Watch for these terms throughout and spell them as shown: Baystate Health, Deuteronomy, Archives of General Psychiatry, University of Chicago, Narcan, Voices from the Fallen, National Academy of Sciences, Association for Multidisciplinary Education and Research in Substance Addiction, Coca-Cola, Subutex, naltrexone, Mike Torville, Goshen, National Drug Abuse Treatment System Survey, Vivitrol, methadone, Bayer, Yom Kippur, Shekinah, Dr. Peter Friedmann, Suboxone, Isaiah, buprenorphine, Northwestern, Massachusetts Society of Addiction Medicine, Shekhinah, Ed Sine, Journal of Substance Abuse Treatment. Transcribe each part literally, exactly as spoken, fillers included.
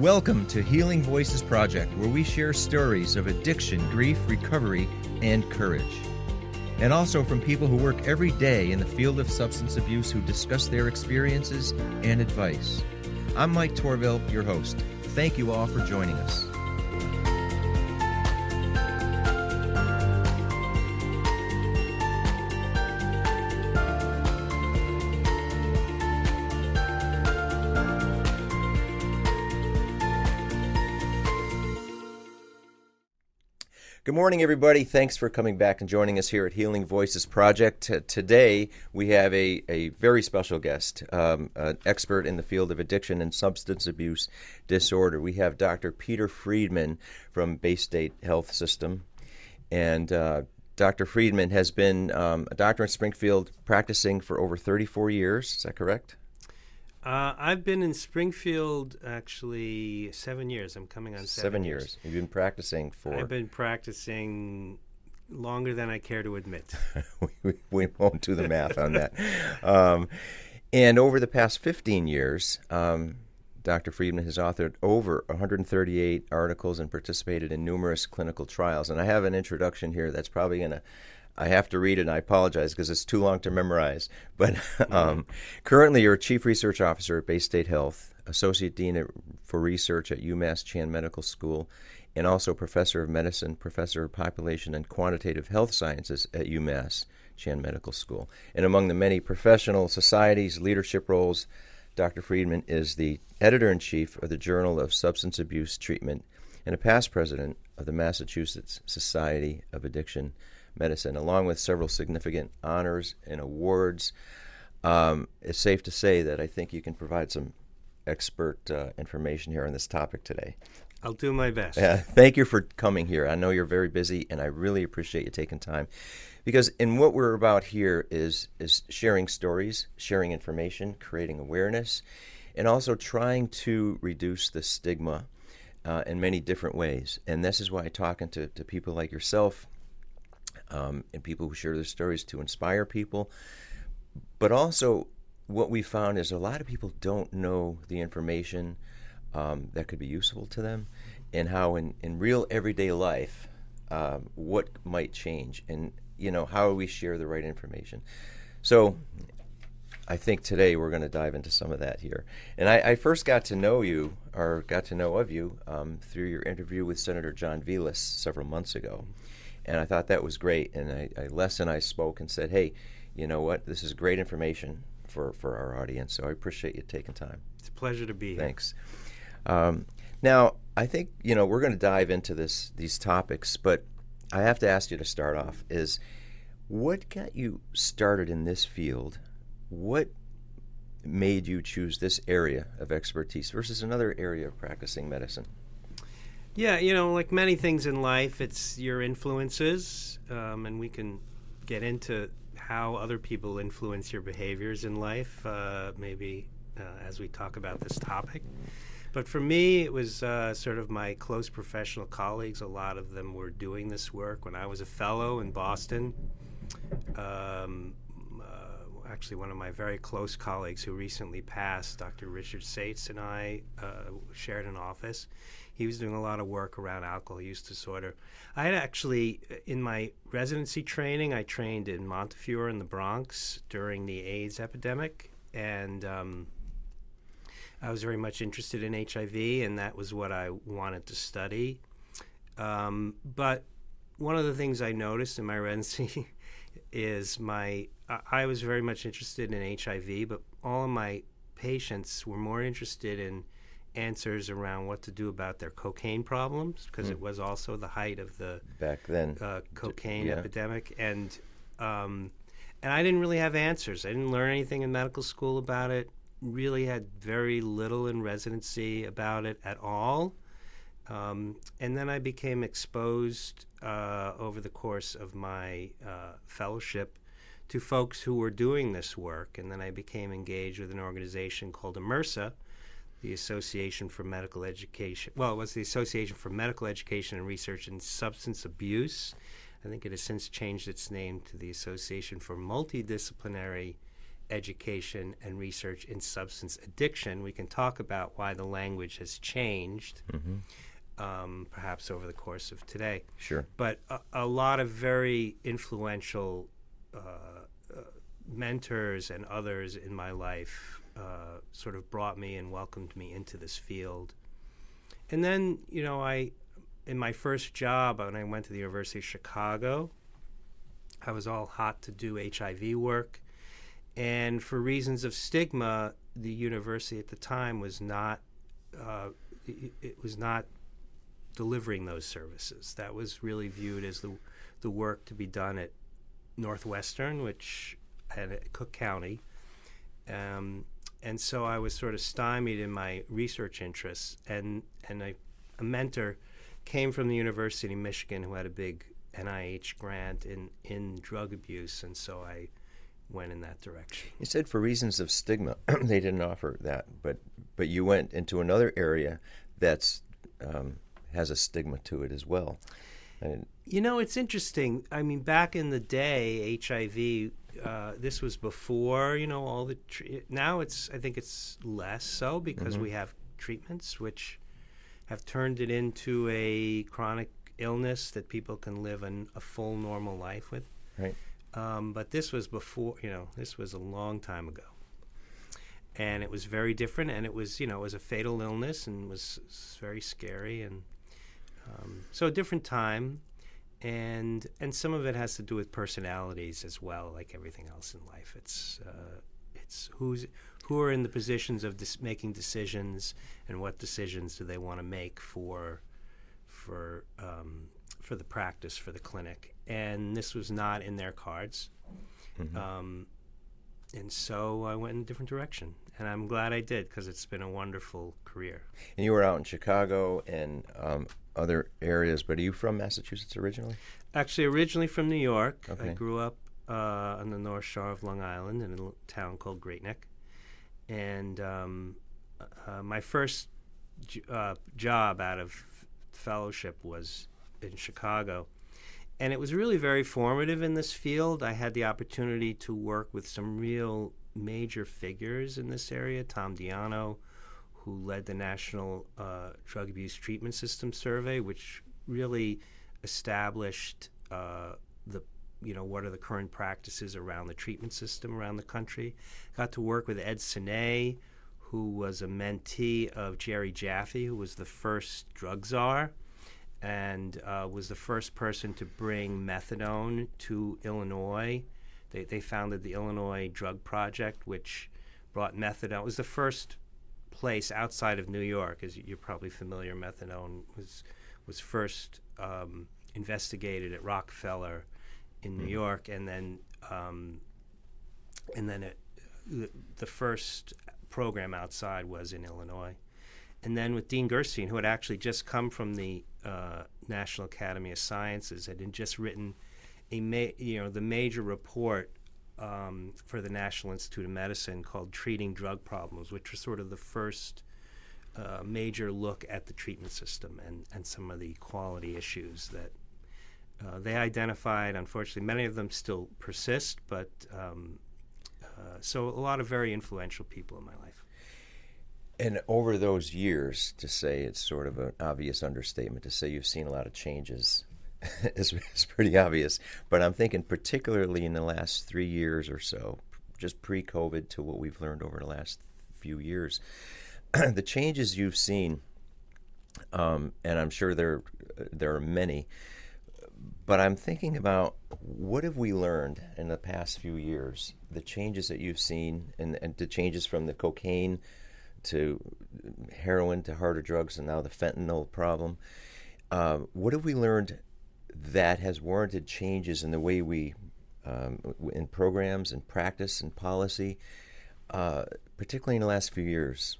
Welcome to Healing Voices Project, where we share stories of addiction, grief, recovery, and courage. And also from people who work every day in the field of substance abuse who discuss their experiences and advice. I'm Mike Torville, your host. Thank you all for joining us. Good morning, everybody. Thanks for coming back and joining us here at Healing Voices Project. Uh, today, we have a, a very special guest, um, an expert in the field of addiction and substance abuse disorder. We have Doctor Peter Friedmann from Bay State Health System. And uh, Doctor Friedmann has been um, a doctor in Springfield, practicing for over thirty-four years. Is that correct? Uh, I've been in Springfield, actually, seven years. I'm coming on seven, seven years. years. You've been practicing for... I've been practicing longer than I care to admit. we, we won't do the math on that. Um, and over the past fifteen years, um, Doctor Friedmann has authored over one hundred thirty-eight articles and participated in numerous clinical trials. And I have an introduction here that's probably going to... I have to read it, and I apologize because it's too long to memorize. But um, currently, you're Chief Research Officer at Bay State Health, Associate Dean for Research at UMass Chan Medical School, and also Professor of Medicine, Professor of Population and Quantitative Health Sciences at UMass Chan Medical School. And among the many professional societies, leadership roles, Doctor Friedmann is the Editor-in-Chief of the Journal of Substance Abuse Treatment and a past president of the Massachusetts Society of Addiction Medicine, along with several significant honors and awards. Um, it's safe to say that I think you can provide some expert uh, information here on this topic today. I'll do my best. Uh, thank you for coming here. I know you're very busy, and I really appreciate you taking time, because in what we're about here is is sharing stories, sharing information, creating awareness, and also trying to reduce the stigma uh, in many different ways. And this is why talking to, to people like yourself, Um, and people who share their stories, to inspire people. But also what we found is a lot of people don't know the information um, that could be useful to them, and how in, in real everyday life, um, what might change, and you know, how we share the right information. So I think today we're going to dive into some of that here. And I, I first got to know you, or got to know of you, um, through your interview with Senator John Velas several months ago. And I thought that was great. And I, I, Les and I spoke and said, hey, you know what? This is great information for, for our audience. So I appreciate you taking time. It's a pleasure to be here. Thanks. Um, now, I think, you know, we're going to dive into this these topics, but I have to ask you to start off is, what got you started in this field? What made you choose this area of expertise versus another area of practicing medicine? Yeah, you know, like many things in life, it's your influences, um, and we can get into how other people influence your behaviors in life, uh, maybe uh, as we talk about this topic. But for me, it was uh, sort of my close professional colleagues. A lot of them were doing this work. When I was a fellow in Boston, um, uh, actually one of my very close colleagues who recently passed, Doctor Richard Sates, and I uh, shared an office. He was doing a lot of work around alcohol use disorder. I had actually, in my residency training, I trained in Montefiore in the Bronx during the AIDS epidemic, and um, I was very much interested in H I V, and that was what I wanted to study. Um, but one of the things I noticed in my residency is my, I, I was very much interested in H I V, but all of my patients were more interested in answers around what to do about their cocaine problems, because mm. it was also the height of the back then uh, cocaine yeah. epidemic, and um, and I didn't really have answers. I didn't learn anything in medical school about it. Really had very little in residency about it at all. Um, and then I became exposed uh, over the course of my uh, fellowship to folks who were doing this work, and then I became engaged with an organization called ImRSA, the Association for Medical Education. Well, it was the Association for Medical Education and Research in Substance Abuse. I think it has since changed its name to the Association for Multidisciplinary Education and Research in Substance Addiction, we can talk about why the language has changed, mm-hmm. um, perhaps over the course of today. Sure. But a, a lot of very influential uh, uh, mentors and others in my life uh, sort of brought me and welcomed me into this field. And then, you know, I, in my first job, when I went to the University of Chicago, I was all hot to do H I V work. And for reasons of stigma, the university at the time was not uh, it, it was not delivering those services. That was really viewed as the the work to be done at Northwestern, which and at Cook County, um, and so I was sort of stymied in my research interests. And and a, a mentor came from the University of Michigan who had a big N I H grant in in drug abuse, and so I went in that direction. You said for reasons of stigma, they didn't offer that, but but you went into another area that's um, has a stigma to it as well. And you know, it's interesting. I mean, back in the day, H I V, uh, this was before, you know, all the tre- now it's, I think it's less so because mm-hmm. we have treatments which have turned it into a chronic illness that people can live an, a full normal life with. Right. Um, but this was before, you know, this was a long time ago. And it was very different, and it was, you know, it was a fatal illness and was, was very scary. And um, so a different time, and and some of it has to do with personalities as well, like everything else in life. It's uh, it's who's who are in the positions of dis- making decisions, and what decisions do they want to make for, for um, for the practice, for the clinic. And this was not in their cards. Mm-hmm. Um, and so I went in a different direction. And I'm glad I did, because it's been a wonderful career. And you were out in Chicago and um, other areas, but are you from Massachusetts originally? Actually, originally from New York. Okay. I grew up uh, on the North Shore of Long Island in a little town called Great Neck. And um, uh, my first j- uh, job out of fellowship was in Chicago. And it was really very formative in this field. I had the opportunity to work with some real major figures in this area. Tom Diano, who led the National uh, Drug Abuse Treatment System Survey, which really established uh, the, you know, what are the current practices around the treatment system around the country. Got to work with Ed Sine, who was a mentee of Jerry Jaffe, who was the first drug czar, and uh, was the first person to bring methadone to Illinois. They, they founded the Illinois Drug Project, which brought methadone. It was the first place outside of New York, as you're probably familiar. Methadone was was first um, investigated at Rockefeller in New mm-hmm. York, and then um, and then it, the, the first program outside was in Illinois. And then with Dean Gerstein, who had actually just come from the uh, National Academy of Sciences, had just written a ma- you know the major report um, for the National Institute of Medicine called Treating Drug Problems, which was sort of the first uh, major look at the treatment system and, and some of the quality issues that uh, they identified. Unfortunately, many of them still persist, but um, uh, so a lot of very influential people in my life. And over those years, to say it's sort of an obvious understatement, to say you've seen a lot of changes is, is pretty obvious. But I'm thinking particularly in the last three years or so, just pre-COVID to what we've learned over the last few years, the changes you've seen, um, and I'm sure there there are many, but I'm thinking about what have we learned in the past few years, the changes that you've seen, and, and the changes from the cocaine to heroin, to harder drugs, and now the fentanyl problem. Uh, what have we learned that has warranted changes in the way we, um, in programs and practice and policy, uh, particularly in the last few years?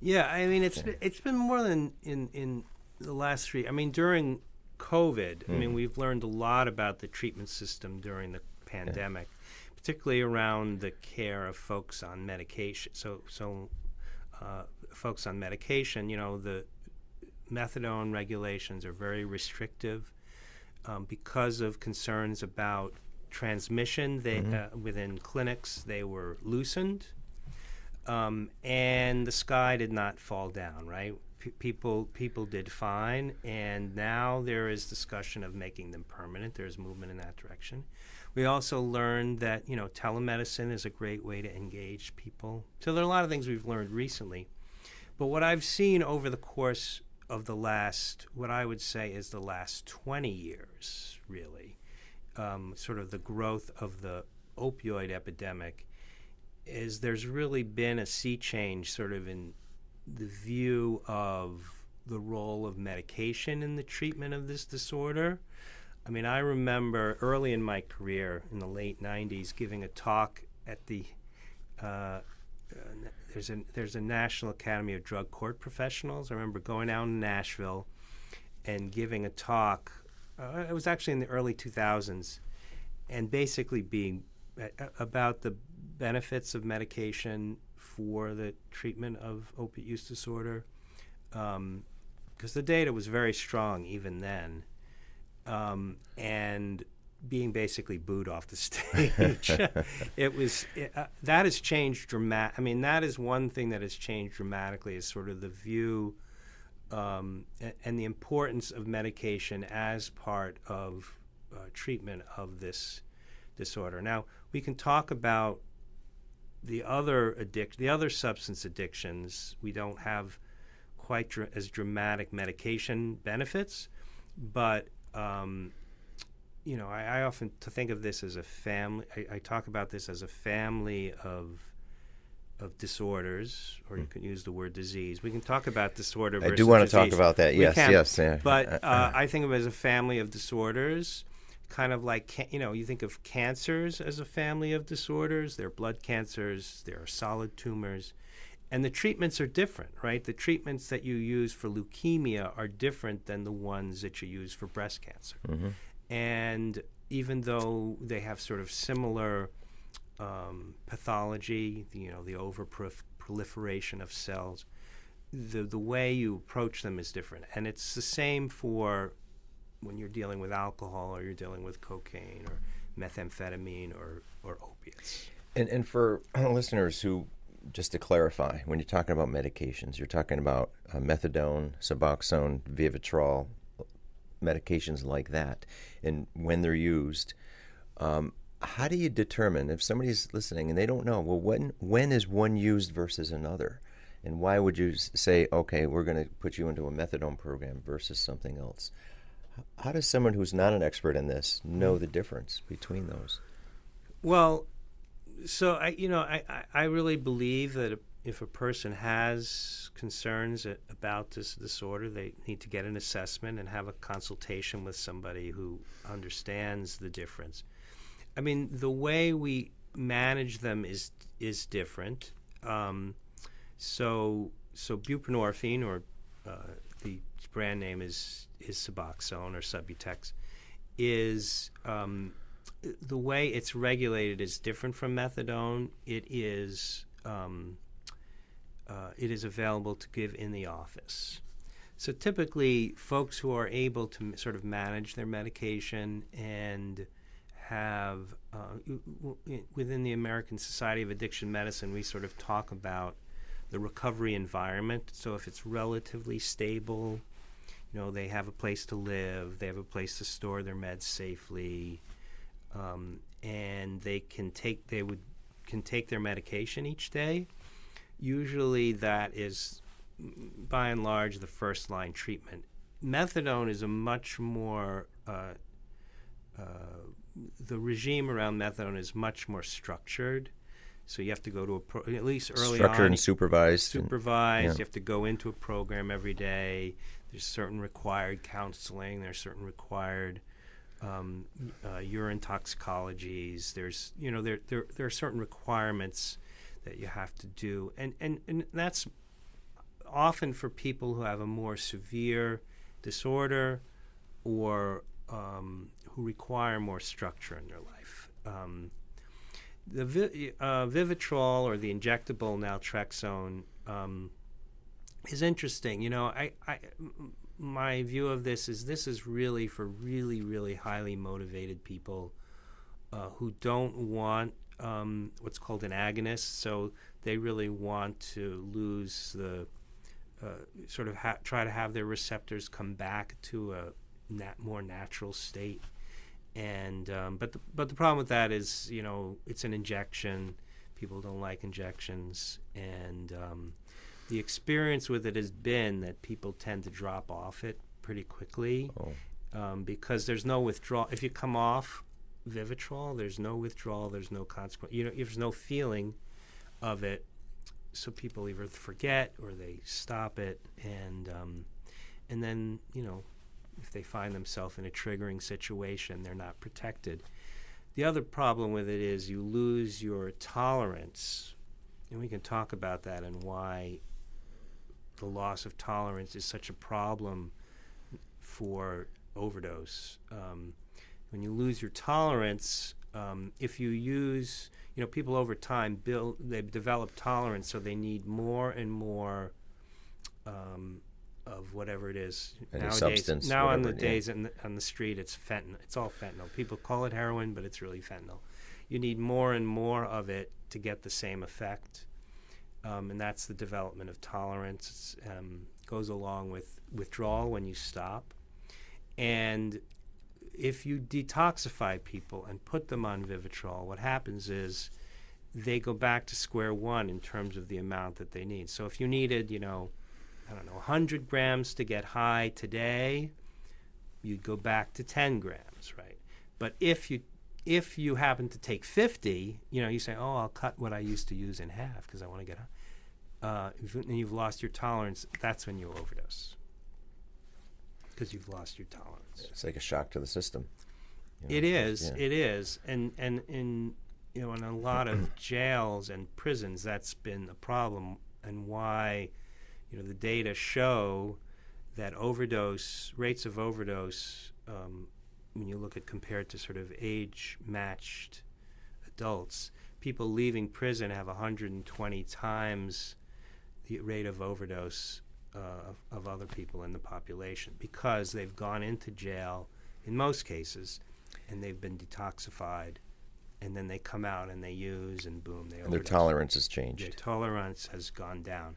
Yeah, I mean, it's been, it's been more than in, in the last three. I mean, during COVID, mm. I mean, we've learned a lot about the treatment system during the pandemic. Yeah. Particularly around the care of folks on medication. So, so uh, folks on medication, you know, the methadone regulations are very restrictive um, because of concerns about transmission they, mm-hmm. uh, within clinics, they were loosened, um, and the sky did not fall down, right? P- people people did fine, and now there is discussion of making them permanent. There's movement in that direction. We also learned that, you know, telemedicine is a great way to engage people. So there are a lot of things we've learned recently. But what I've seen over the course of the last, what I would say is the last twenty years, really, um, sort of the growth of the opioid epidemic, is there's really been a sea change sort of in the view of the role of medication in the treatment of this disorder. I mean, I remember early in my career in the late nineties giving a talk at the uh, uh, there's a there's a National Academy of Drug Court Professionals. I remember going out in Nashville and giving a talk. Uh, it was actually in the early two thousands, and basically being uh, about the benefits of medication for the treatment of opiate use disorder, because um, the data was very strong even then. Um, and being basically booed off the stage. it was it, uh, that has changed dramatic. I mean, that is one thing that has changed dramatically is sort of the view um, and, and the importance of medication as part of uh, treatment of this disorder. Now, we can talk about the other addic- the other substance addictions. We don't have quite dr- as dramatic medication benefits, but Um, you know, I, I often to think of this as a family. I, I talk about this as a family of of disorders, or you can use the word disease. We can talk about disorder versus I do want disease. to talk about that. Yes, yes. Yeah. But uh, I think of it as a family of disorders, kind of like, ca- you know, you think of cancers as a family of disorders. There are blood cancers. There are solid tumors. And the treatments are different, right? The treatments that you use for leukemia are different than the ones that you use for breast cancer. Mm-hmm. And even though they have sort of similar um, pathology, you know, the overproliferation of cells, the the way you approach them is different. And it's the same for when you're dealing with alcohol or you're dealing with cocaine or methamphetamine or, or opiates. And, and for listeners who... Just to clarify, when you're talking about medications, you're talking about uh, methadone, Suboxone, Vivitrol, medications like that, and when they're used, um, how do you determine if somebody's listening and they don't know, well, when when is one used versus another, and why would you say, okay, we're going to put you into a methadone program versus something else? How does someone who's not an expert in this know the difference between those? Well, So, I, you know, I, I really believe that if a person has concerns about this disorder, they need to get an assessment and have a consultation with somebody who understands the difference. I mean, the way we manage them is is different. Um, so, so buprenorphine, or uh, the brand name is, is Suboxone or Subutex, is... Um, the way it's regulated is different from methadone. It is um, uh, it is available to give in the office. So typically, folks who are able to m- sort of manage their medication and have uh, w- w- within the American Society of Addiction Medicine, we sort of talk about the recovery environment. So if it's relatively stable, you know, they have a place to live, they have a place to store their meds safely. Um, and they can take they would can take their medication each day. Usually that is, by and large, the first line treatment. Methadone is a much more uh, uh, the regime around methadone is much more structured. So you have to go to a pro- at least early structured on structured and supervised. Supervised. And, yeah. You have to go into a program every day. There's certain required counseling. There's certain required. Um, uh, urine toxicologies. There's, you know, there there there are certain requirements that you have to do, and and and that's often for people who have a more severe disorder or um, who require more structure in their life. Um, the vi- uh, Vivitrol, or the injectable naltrexone, um, is interesting. You know, I. I m- My view of this is this is really for really, really highly motivated people uh, who don't want um, what's called an agonist, so they really want to lose the uh, sort of ha- try to have their receptors come back to a nat- more natural state. And um, but the, but the problem with that is, you know, it's an injection. People don't like injections, and um, the experience with it has been that people tend to drop off it pretty quickly. Oh. Um, because there's no withdrawal. If you come off Vivitrol, there's no withdrawal, there's no consequence. You know, there's no feeling of it, so people either forget or they stop it, and um, and then, you know, if they find themselves in a triggering situation, they're not protected. The other problem with it is you lose your tolerance, and we can talk about that and why the loss of tolerance is such a problem for overdose. Um, when you lose your tolerance, um, if you use, you know, people over time build, they develop tolerance, so they need more and more um, of whatever it is. Any nowadays, substance, now on the days yeah. on, the, on the street, it's fentanyl. It's all fentanyl. People call it heroin, but it's really fentanyl. You need more and more of it to get the same effect, um, and that's the development of tolerance. It um, goes along with withdrawal when you stop. And if you detoxify people and put them on Vivitrol, what happens is they go back to square one in terms of the amount that they need. So if you needed, you know, I don't know, one hundred grams to get high today, you'd go back to ten grams, right? But if you if you happen to take fifty, you know, you say, oh, I'll cut what I used to use in half because I want to get high. Uh, and you've lost your tolerance, that's when you overdose. Because you've lost your tolerance. It's like a shock to the system. You know, it is. Yeah. It is. And and in you know in a lot of jails and prisons, that's been a problem, and why, you know, the data show that overdose rates of overdose, um, when you look at compared to sort of age-matched adults, people leaving prison have one hundred twenty times the rate of overdose Uh, of, of other people in the population, because they've gone into jail in most cases and they've been detoxified, and then they come out and they use, and boom, they and their tolerance has changed. Their tolerance has gone down.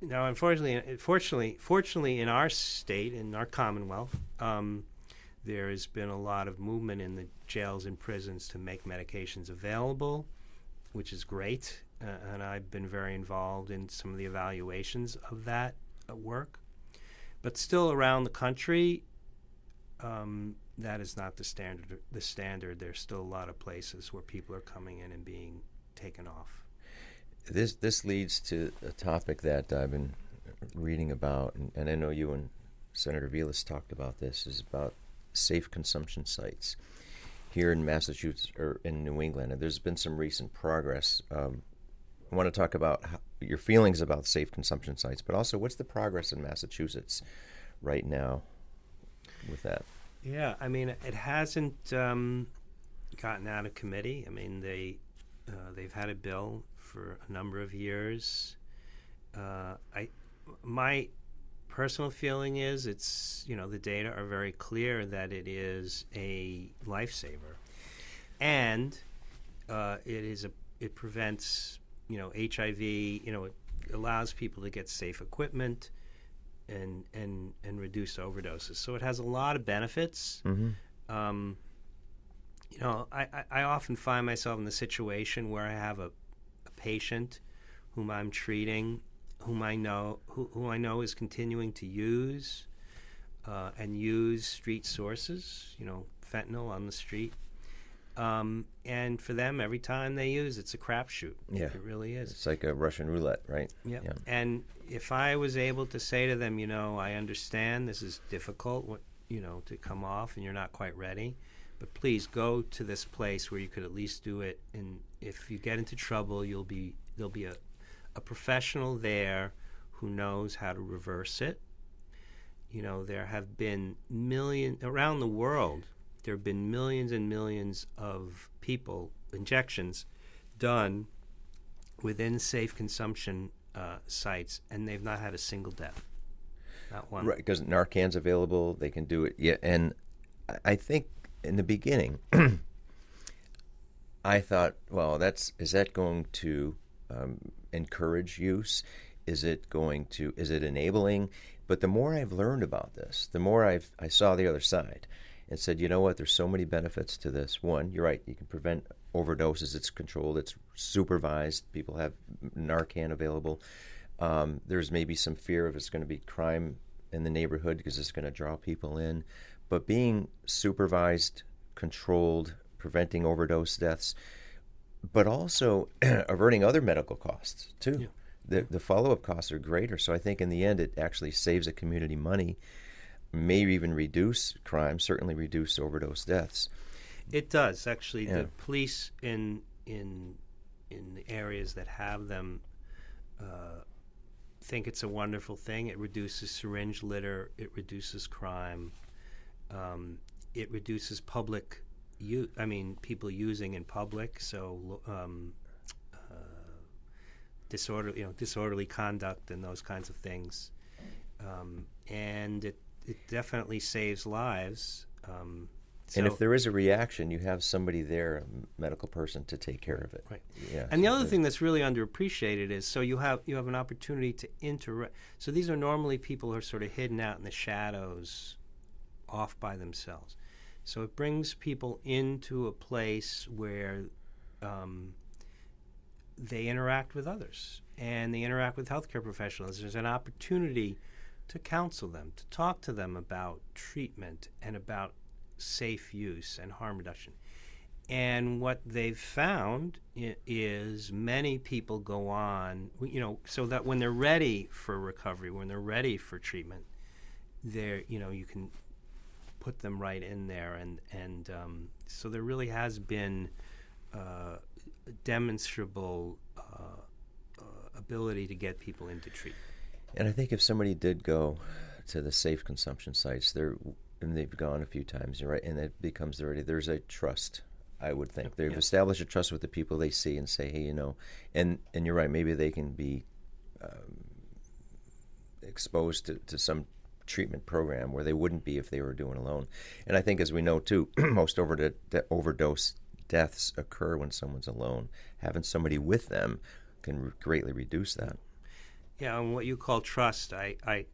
Now, unfortunately, fortunately, fortunately, in our state, in our Commonwealth, um, there has been a lot of movement in the jails and prisons to make medications available, which is great. Uh, and I've been very involved in some of the evaluations of that uh, work. But still around the country, um, that is not the standard. The standard. There's still a lot of places where people are coming in and being taken off. This this leads to a topic that I've been reading about, and, and I know you and Senator Velas talked about this, is about safe consumption sites here in Massachusetts or in New England. And there's been some recent progress. Um, I want to talk about how, your feelings about safe consumption sites, but also what's the progress in Massachusetts right now with that? Yeah, I mean, it hasn't um, gotten out of committee. I mean, they, uh, they've had a bill for a number of years. Uh, I, my personal feeling is it's, you know, the data are very clear that it is a lifesaver. And uh, it is a it prevents... you know, H I V, you know, it allows people to get safe equipment and and and reduce overdoses. So it has a lot of benefits. Mm-hmm. Um, you know, I, I, I often find myself in the situation where I have a, a patient whom I'm treating, whom I know, who, who I know is continuing to use uh, and use street sources, you know, fentanyl on the street. Um, and for them, every time they use, it's a crapshoot. Yeah. It really is. It's like a Russian roulette, right? Yep. Yeah. And if I was able to say to them, you know, I understand this is difficult, what, you know, to come off, and you're not quite ready, but please go to this place where you could at least do it. And if you get into trouble, you'll be there'll be a, a professional there who knows how to reverse it. You know, there have been millions around the world. There have been millions and millions of people, injections, done within safe consumption uh, sites, and they've not had a single death. Not one. Right, because Narcan's available. They can do it. Yeah, and I think in the beginning, I thought, well, that's is that going to um, encourage use? Is it going to, is it enabling? But the more I've learned about this, the more I've, I saw the other side and said, you know what, there's so many benefits to this. One, you're right, you can prevent overdoses. It's controlled, it's supervised. People have Narcan available. Um, there's maybe some fear of it's going to be crime in the neighborhood because it's going to draw people in. But being supervised, controlled, preventing overdose deaths, but also averting other medical costs too. Yeah. The, the follow-up costs are greater. So I think in the end, it actually saves a community money, maybe even reduce crime, certainly reduce overdose deaths. It does, actually. Yeah. The police in in in areas that have them uh, think it's a wonderful thing. It reduces syringe litter. It reduces crime. Um, it reduces public use. I mean, people using in public. So um, uh, disorder, you know, disorderly conduct and those kinds of things. Um, and it it definitely saves lives. Um, So, and if there is a reaction, you have somebody there, a medical person, to take care of it. Right. Yeah, and so the other thing that's really underappreciated is so you have you have an opportunity to interact. So these are normally people who are sort of hidden out in the shadows, off by themselves. So it brings people into a place where um, they interact with others and they interact with healthcare professionals. There's an opportunity to counsel them, to talk to them about treatment and about safe use and harm reduction. And what they've found I- is many people go on, you know, so that when they're ready for recovery, when they're ready for treatment, they're, you know, you can put them right in there. And, and um, so there really has been uh, demonstrable uh, uh, ability to get people into treatment. And I think if somebody did go to the safe consumption sites, they're and they've gone a few times, you're right, and it becomes their idea. There's a trust, I would think. They've yeah. established a trust with the people they see and say, hey, you know, and, and you're right, maybe they can be um, exposed to, to some treatment program where they wouldn't be if they were doing alone. And I think, as we know, too, most over- de- overdose deaths occur when someone's alone. Having somebody with them can re- greatly reduce that. Yeah, and what you call trust, I... I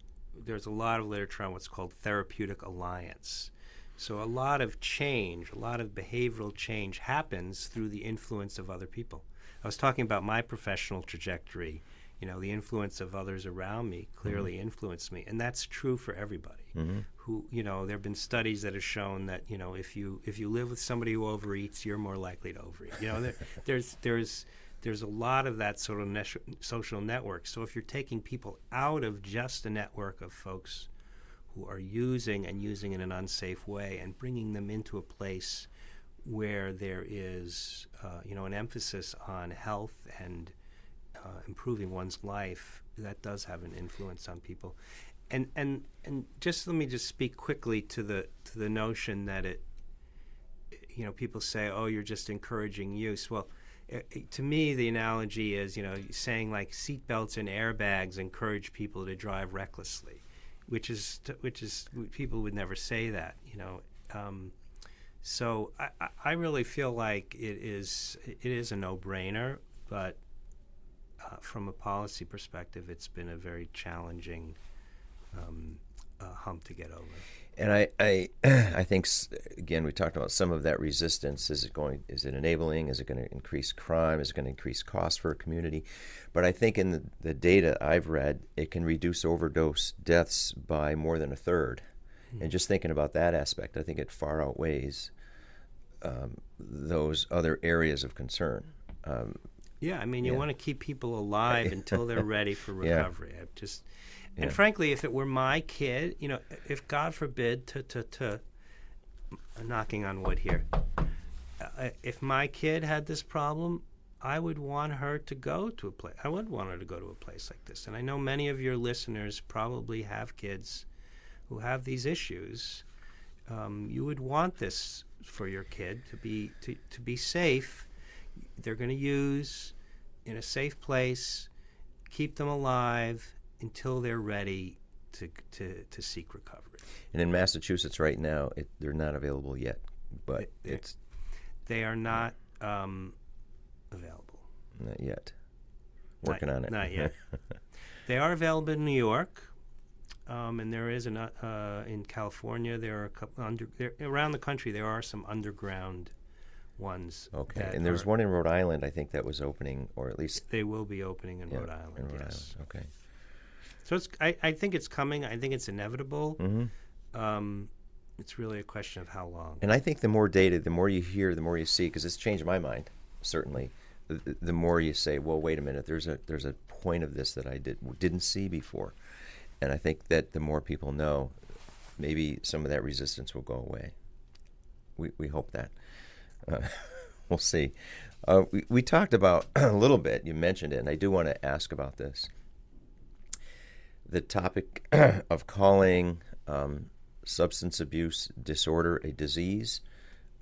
there's a lot of literature on what's called therapeutic alliance. So a lot of change, a lot of behavioral change happens through the influence of other people. I was talking about my professional trajectory. You know, the influence of others around me clearly mm-hmm. influenced me, and that's true for everybody. Mm-hmm. Who, you know, there have been studies that have shown that, you know, if you if you live with somebody who overeats, you're more likely to overeat. You know, there, there's there's There's a lot of that sort of ne- social network. So if you're taking people out of just a network of folks who are using and using in an unsafe way and bringing them into a place where there is, uh, you know, an emphasis on health and uh, improving one's life, that does have an influence on people. And and and just let me just speak quickly to the to the notion that it, you know, people say, oh, you're just encouraging use. Well. Uh, to me, the analogy is, you know, saying like seatbelts and airbags encourage people to drive recklessly, which is t- which is people would never say that, you know. Um, so I, I really feel like it is it is a no-brainer, but uh, from a policy perspective, it's been a very challenging um, uh, hump to get over. And I, I, I think again we talked about some of that resistance. Is it going? Is it enabling? Is it going to increase crime? Is it going to increase costs for a community? But I think in the, the data I've read, it can reduce overdose deaths by more than a third. Mm-hmm. And just thinking about that aspect, I think it far outweighs um, those other areas of concern. Um, yeah, I mean, you yeah. want to keep people alive until they're ready for recovery. Yeah. I've just. Yeah. And frankly, if it were my kid, you know, if God forbid, t t t, I'm knocking on wood here, uh, if my kid had this problem, I would want her to go to a place. I would want her to go to a place like this. And I know many of your listeners probably have kids who have these issues. Um, you would want this for your kid to be to, to be safe. They're going to use in a safe place, keep them alive until they're ready to, to to seek recovery. And in Massachusetts right now, it, they're not available yet, but they, it's... They are not um, available. Not yet. Working not, on it. Not yet. They are available in New York, um, and there is an uh, in California. There are a couple under there, around the country. There are some underground ones. Okay, and there's are, one in Rhode Island, I think, that was opening, or at least they will be opening in yeah, Rhode Island. In Rhode yes. Island. Okay. So it's. I, I think it's coming. I think it's inevitable. Mm-hmm. Um, it's really a question of how long. And I think the more data, the more you hear, the more you see, because it's changed my mind, certainly. The, the more you say, well, wait a minute, there's a there's a point of this that I did, didn't see before. And I think that the more people know, maybe some of that resistance will go away. We we hope that. Uh, we'll see. Uh, we, we talked about a little bit, you mentioned it, and I do want to ask about this. The topic of calling um, substance abuse disorder a disease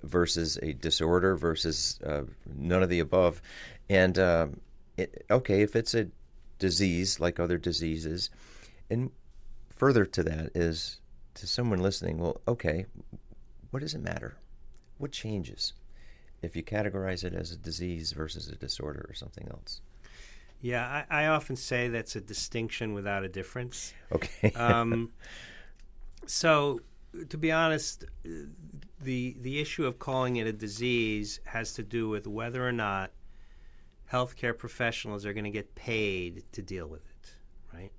versus a disorder versus uh, none of the above. And, um, it, okay, if it's a disease like other diseases, and further to that is to someone listening, well, okay, what does it matter? What changes if you categorize it as a disease versus a disorder or something else? Yeah, I, I often say that's a distinction without a difference. Okay. um, so... To be honest, the the issue of calling it a disease has to do with whether or not healthcare professionals are going to get paid to deal with it, right?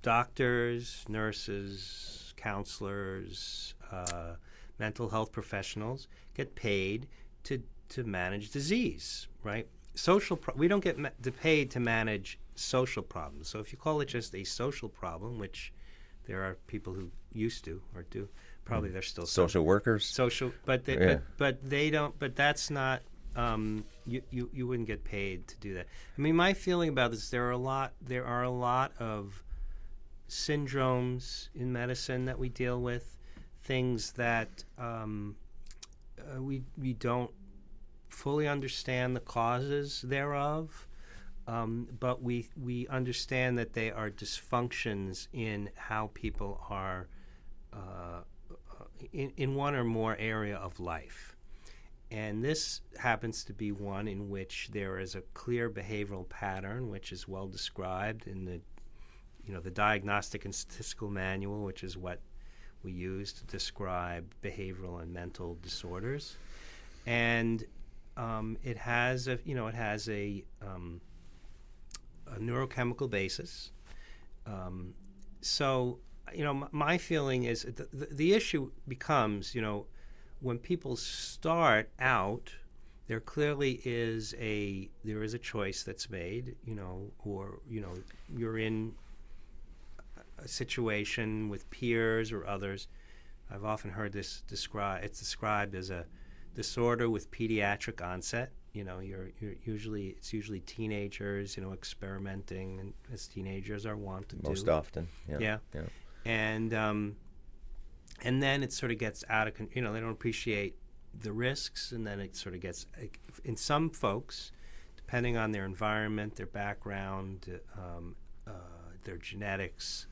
Doctors, nurses, counselors, uh, mental health professionals get paid to, to manage disease, right? Social pro- we don't get ma- paid to manage social problems. So if you call it just a social problem, which there are people who used to or do. Probably they're still social some, workers. Social, but they, yeah. but, but they don't. But that's not. Um, you, you you wouldn't get paid to do that. I mean, my feeling about this: there are a lot. There are a lot of syndromes in medicine that we deal with, things that um, uh, we we don't fully understand the causes thereof. Um, but we we understand that they are dysfunctions in how people are uh, in, in one or more area of life. And this happens to be one in which there is a clear behavioral pattern, which is well described in the, you know, the Diagnostic and Statistical Manual, which is what we use to describe behavioral and mental disorders. And um, it has a, you know, it has a... Um, a neurochemical basis. Um, so, you know, m- my feeling is th- th- the issue becomes, you know, when people start out, there clearly is a, there is a choice that's made, you know, or, you know, you're in a situation with peers or others. I've often heard this described, it's described as a disorder with pediatric onset. You know, you're, you're usually it's usually teenagers, you know, experimenting, and as teenagers are wont to do. Most often, yeah. Yeah. yeah. And um, and then it sort of gets out of, con- you know, they don't appreciate the risks, and then it sort of gets, in some folks, depending on their environment, their background, um, uh, their genetics,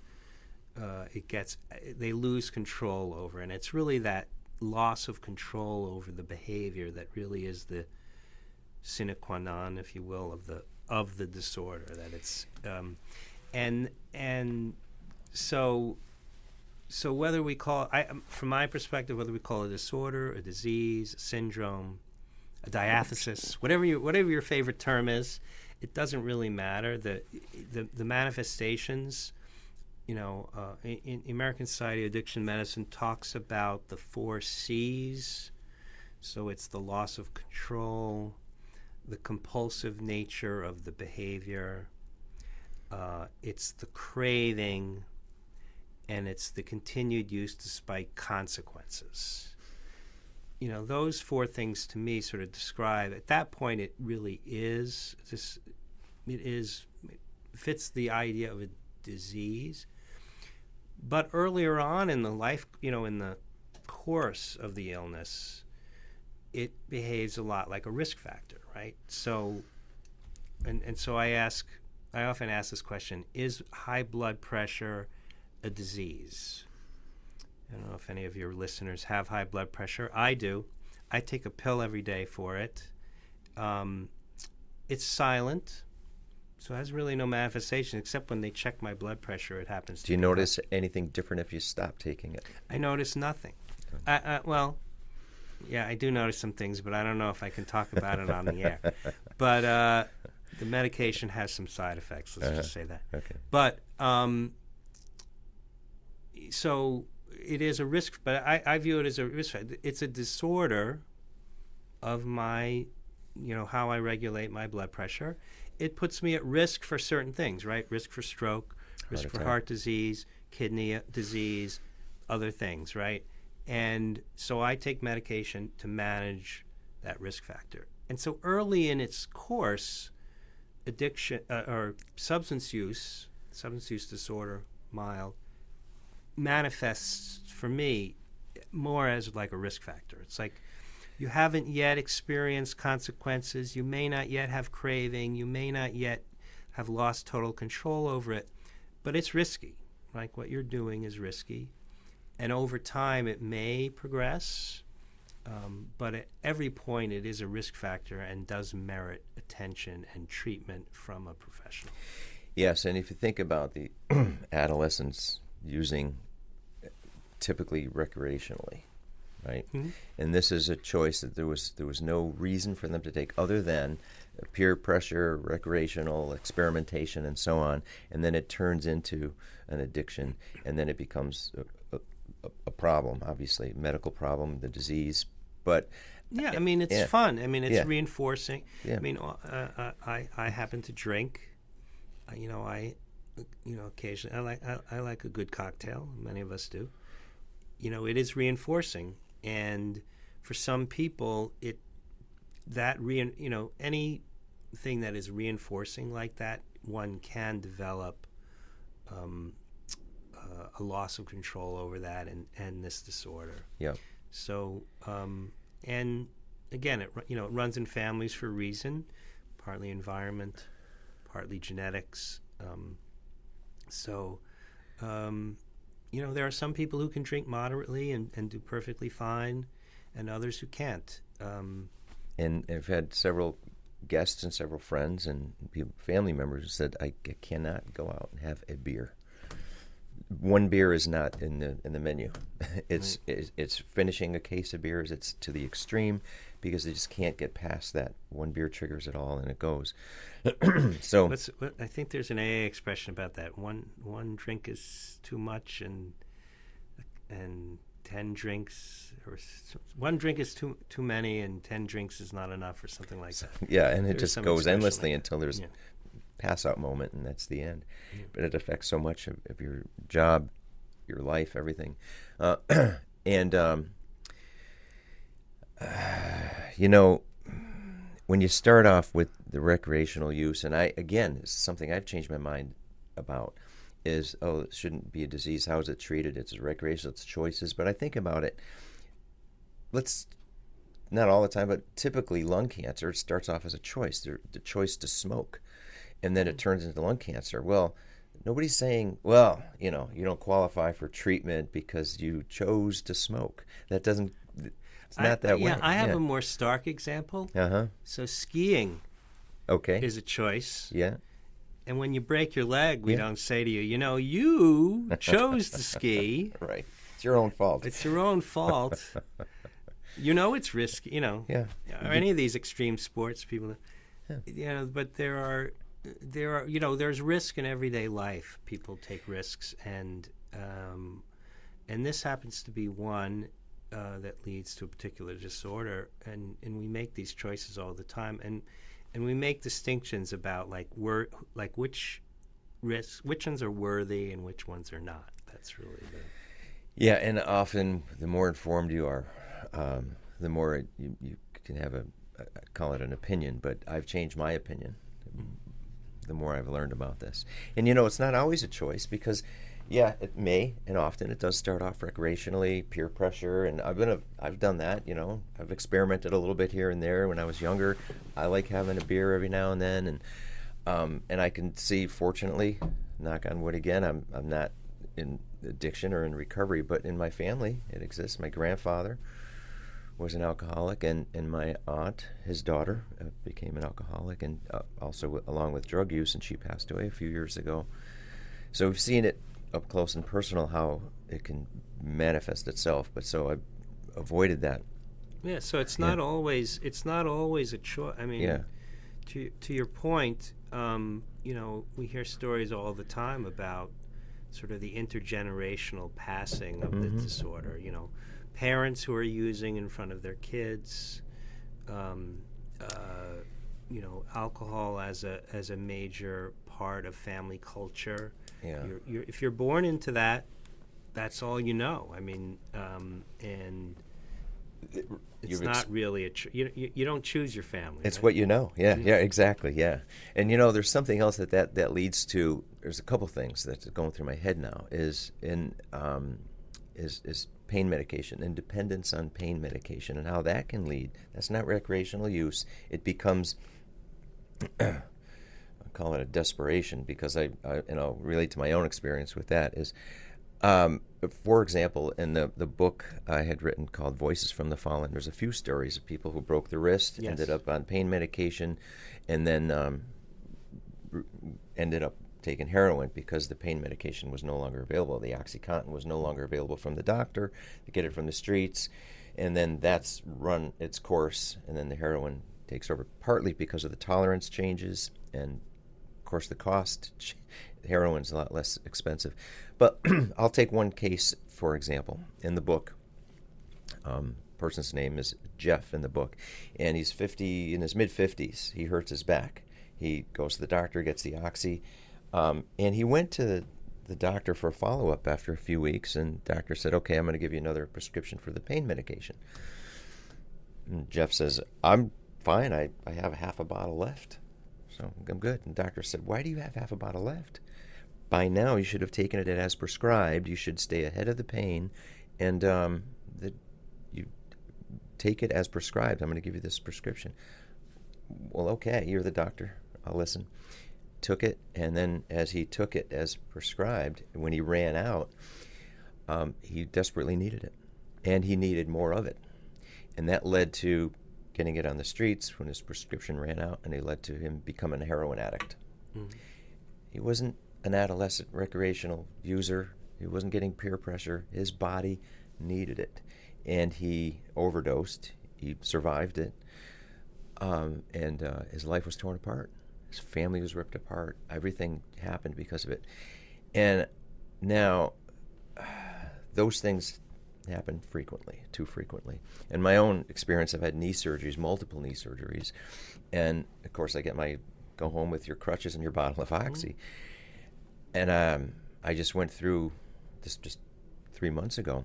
uh, it gets, they lose control over, and it's really that loss of control over the behavior that really is the sine qua non, if you will, of the of the disorder that it's um, and and so so whether we call I from my perspective whether we call it a disorder, a disease, a syndrome, a diathesis, whatever you whatever your favorite term is, it doesn't really matter. The the, the manifestations, you know, uh, in, in American Society of Addiction Medicine talks about the four C's. So it's the loss of control, the compulsive nature of the behavior, uh, it's the craving, and it's the continued use despite consequences. You know, those four things to me sort of describe, at that point it really is, this, it is, it fits the idea of a disease. But earlier on in the life, you know, in the course of the illness, it behaves a lot like a risk factor. Right. So, and, and so I ask, I often ask this question: is high blood pressure a disease? I don't know if any of your listeners have high blood pressure. I do. I take a pill every day for it. Um, it's silent, so it has really no manifestation, except when they check my blood pressure, it happens. Do you notice up. anything different if you stop taking it? I notice nothing. Okay. I, I, well, yeah, I do notice some things, but I don't know if I can talk about it on the air. But uh, the medication has some side effects, let's uh-huh. just say that. Okay. But um, so it is a risk, but I, I view it as a risk. It's a disorder of my, you know, how I regulate my blood pressure. It puts me at risk for certain things, right? Risk for stroke, risk for heart disease, kidney disease, other things, right? And so I take medication to manage that risk factor. And so early in its course, addiction uh, or substance use, substance use disorder, mild, manifests for me more as like a risk factor. It's like, you haven't yet experienced consequences. You may not yet have craving. You may not yet have lost total control over it. But it's risky. Like, what you're doing is risky. And over time, it may progress. Um, but at every point, it is a risk factor and does merit attention and treatment from a professional. Yes, and if you think about the adolescents using typically recreationally, right, mm-hmm. and this is a choice that there was there was no reason for them to take other than peer pressure, recreational experimentation, and so on. And then it turns into an addiction, and then it becomes a, a, a problem. Obviously, medical problem, the disease. But yeah, I mean, it's yeah. fun. I mean, it's yeah. reinforcing. Yeah. I mean, uh, I I happen to drink. You know, I you know occasionally I like I, I like a good cocktail. Many of us do. You know, it is reinforcing. And for some people, it that re, you know anything that is reinforcing like that, one can develop um, uh, a loss of control over that and, and this disorder. Yeah. So um, and again, it you know it runs in families for a reason, partly environment, partly genetics. Um, so. Um, You know, there are some people who can drink moderately and, and do perfectly fine, and others who can't. Um, and I've had several guests and several friends and people, family members who said, I, I cannot go out and have a beer. One beer is not in the in the menu. It's, right. it's it's finishing a case of beers. It's to the extreme because they just can't get past that. One beer triggers it all, and it goes. So What's, what, I think there's an A A expression about that. One one drink is too much, and and ten drinks, or one drink is too too many, and ten drinks is not enough, or something like that. Yeah, and it there's just goes endlessly like until there's. Yeah. Pass out moment, and that's the end. Mm-hmm. But it affects so much of, of your job, your life, everything. Uh, and, um, uh, you know, when you start off with the recreational use, and I, again, it's something I've changed my mind about is, oh, it shouldn't be a disease. How is it treated? It's recreational, it's choices. But I think about it, let's not all the time, but typically lung cancer, it starts off as a choice, the, the choice to smoke. And then it turns into lung cancer. Well, nobody's saying, well, you know, you don't qualify for treatment because you chose to smoke. That doesn't, it's not I, that yeah, way. I yeah, I have a more stark example. Uh-huh. So skiing okay. is a choice. Yeah. And when you break your leg, we yeah. don't say to you, you know, you chose to ski. Right. It's your own fault. It's your own fault. You know, it's risky, you know. Yeah. Or any of these extreme sports people, yeah. you know, but there are... There are, you know, there's risk in everyday life. People take risks, and um, and this happens to be one uh, that leads to a particular disorder. And, and we make these choices all the time, and and we make distinctions about like wor- like which risks, which ones are worthy and which ones are not. That's really the yeah. And often, the more informed you are, um, the more you, you can have a, a call it an opinion. But I've changed my opinion. Mm-hmm. The more I've learned about this. And, you know, it's not always a choice because, yeah, it may, and often it does start off recreationally, peer pressure, and I've been a, I've done that, you know. I've experimented a little bit here and there when I was younger. I like having a beer every now and then, and um, and I can see, fortunately, knock on wood again, I'm I'm not in addiction or in recovery, but in my family it exists. My grandfather was an alcoholic, and, and my aunt, his daughter, uh, became an alcoholic, and uh, also w along with drug use, and she passed away a few years ago. So we've seen it up close and personal how it can manifest itself, but so I avoided that. Yeah, so it's not yeah. always it's not always a choice. I mean, yeah. to to your point, um, you know, we hear stories all the time about sort of the intergenerational passing of mm-hmm. the disorder, you know. Parents who are using in front of their kids, um, uh, you know, alcohol as a as a major part of family culture. Yeah. You're, you're, if you're born into that, that's all you know. I mean, um, and it's You've not really a tr you, you you don't choose your family. It's right? what you know. Yeah, yeah, exactly. Yeah, and you know, there's something else that that, that leads to. There's a couple things that's going through my head now. Is in um, is is. pain medication and dependence on pain medication and how that can lead. That's not recreational use. It becomes, I call it a desperation because I, I, and I'll relate to my own experience with that is, um, for example, in the, the book I had written called Voices from the Fallen, there's a few stories of people who broke their wrist, yes. ended up on pain medication, and then um, ended up taken heroin because the pain medication was no longer available. The OxyContin was no longer available from the doctor. They get it from the streets, and then that's run its course, and then the heroin takes over, partly because of the tolerance changes and, of course, the cost. Heroin's a lot less expensive. But I'll take one case, for example, in the book. Um, person's name is Jeff in the book, and he's fifty, in his mid fifties. He hurts his back. He goes to the doctor, gets the oxy, Um, and he went to the, the doctor for a follow-up after a few weeks, and the doctor said, okay, I'm going to give you another prescription for the pain medication. And Jeff says, I'm fine. I, I have half a bottle left, so I'm good. And the doctor said, why do you have half a bottle left? By now, you should have taken it as prescribed. You should stay ahead of the pain, and um, the, you take it as prescribed. I'm going to give you this prescription. Well, okay, you're the doctor. I'll listen. Took it, and then as he took it as prescribed, when he ran out, um, he desperately needed it, and he needed more of it, and that led to getting it on the streets when his prescription ran out, and it led to him becoming a heroin addict. Mm-hmm. He wasn't an adolescent recreational user. He wasn't getting peer pressure. His body needed it, and he overdosed. He survived it, um, and uh, his life was torn apart. His family was ripped apart. Everything happened because of it. And now uh, those things happen frequently, too frequently. In my own experience, I've had knee surgeries, multiple knee surgeries. And, of course, I get my go home with your crutches and your bottle of oxy. Mm-hmm. And um, I just went through this just three months ago.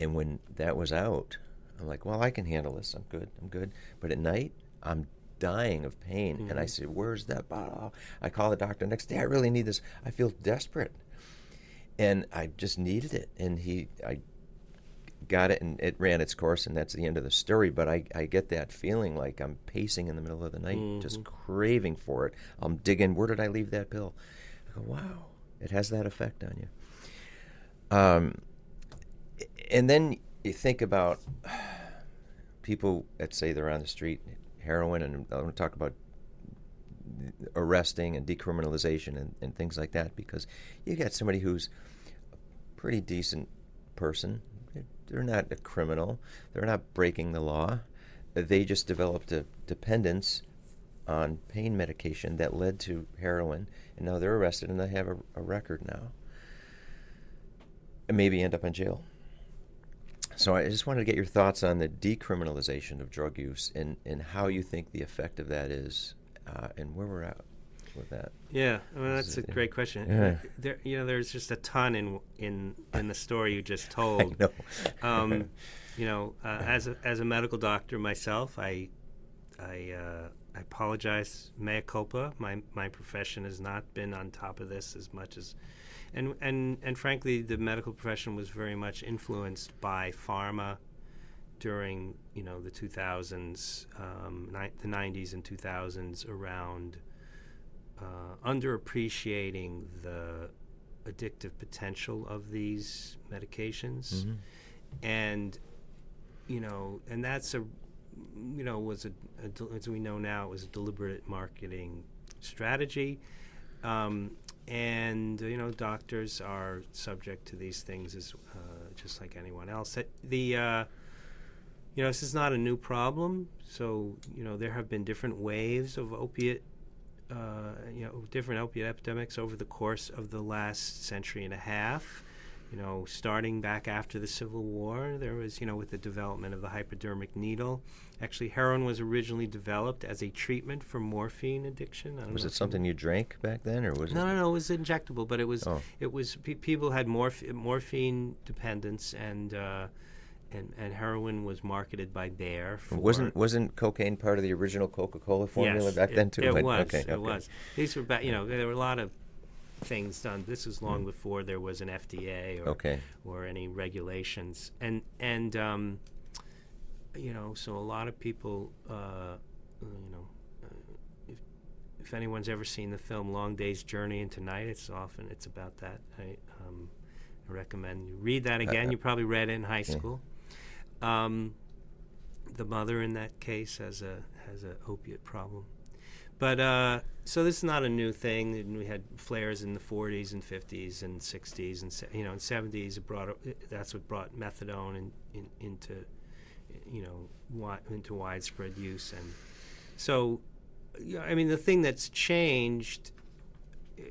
And when that was out, I'm like, well, I can handle this. I'm good. I'm good. But at night, I'm dying of pain, mm-hmm. and I said, where's that bottle? I call the doctor next day, I really need this. I feel desperate, and I just needed it, and he, I got it, and it ran its course, and that's the end of the story, but I, I get that feeling like I'm pacing in the middle of the night, mm-hmm. just craving for it. I'm digging, where did I leave that pill? I go, wow, it has that effect on you. Um, and then you think about people that say they're on the street, heroin, and I want to talk about arresting and decriminalization and, and things like that, because you got somebody who's a pretty decent person. They're not a criminal. They're not breaking the law. They just developed a dependence on pain medication that led to heroin, and now they're arrested and they have a, a record now. And maybe end up in jail. So I just wanted to get your thoughts on the decriminalization of drug use and, and how you think the effect of that is uh, and where we're at with that. Yeah, well, that's a great question. Yeah. There, you know, there's just a ton in in, in the story you just told. I know. um, you know, uh, as a, as a medical doctor myself, I I, uh, I apologize, mea culpa. My my profession has not been on top of this as much as. And, and and frankly, the medical profession was very much influenced by pharma during, you know, the two thousands, um, the nineties and two thousands around uh, underappreciating the addictive potential of these medications. Mm-hmm. And you know, and that's a, you know, was a, a as we know now, it was a deliberate marketing strategy. Um, and, you know, doctors are subject to these things as uh, just like anyone else. The, uh, you know, this is not a new problem. So, you know, there have been different waves of opiate, uh, you know, different opiate epidemics over the course of the last century and a half. You know, starting back after the Civil War, there was, you know, with the development of the hypodermic needle. Actually, heroin was originally developed as a treatment for morphine addiction. I don't was know it something you drank back then, or was no, it? No, no, no. It was injectable, but it was oh. it was pe- people had morph- morphine dependence, and uh, and and heroin was marketed by Bayer. For wasn't wasn't cocaine part of the original Coca-Cola formula yes, back it, then too? It but, was. Okay, it okay. was. These were back. You know, there were a lot of things done. This is long mm. before there was an F D A or okay. or any regulations, and and um, you know, so a lot of people, uh, you know, uh, if, if anyone's ever seen the film Long Day's Journey into Night, it's often it's about that. I, um, I recommend you read that again. Uh, uh, you probably read it in high school. Yeah. Um, the mother in that case has a has an opiate problem. But uh, so this is not a new thing. And we had flares in the forties and fifties and sixties and se- you know, in seventies. It brought it, that's what brought methadone in, in, into you know wi- into widespread use. And so, you know, I mean, the thing that's changed,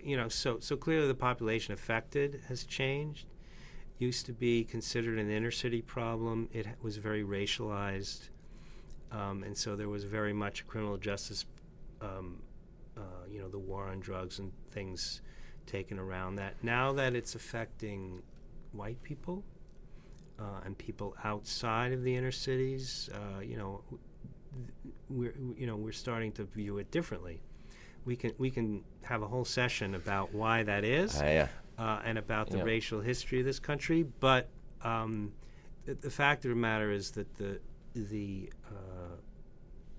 you know, so so clearly the population affected has changed. It used to be considered an inner city problem. It was very racialized, um, and so there was very much criminal justice. Um, uh, you know, the war on drugs and things taken around that. Now that it's affecting white people uh, and people outside of the inner cities, uh, you know, we're you know we're starting to view it differently. We can we can have a whole session about why that is uh, yeah. uh, and about the yeah. racial history of this country. But um, th- the fact of the matter is that the the uh,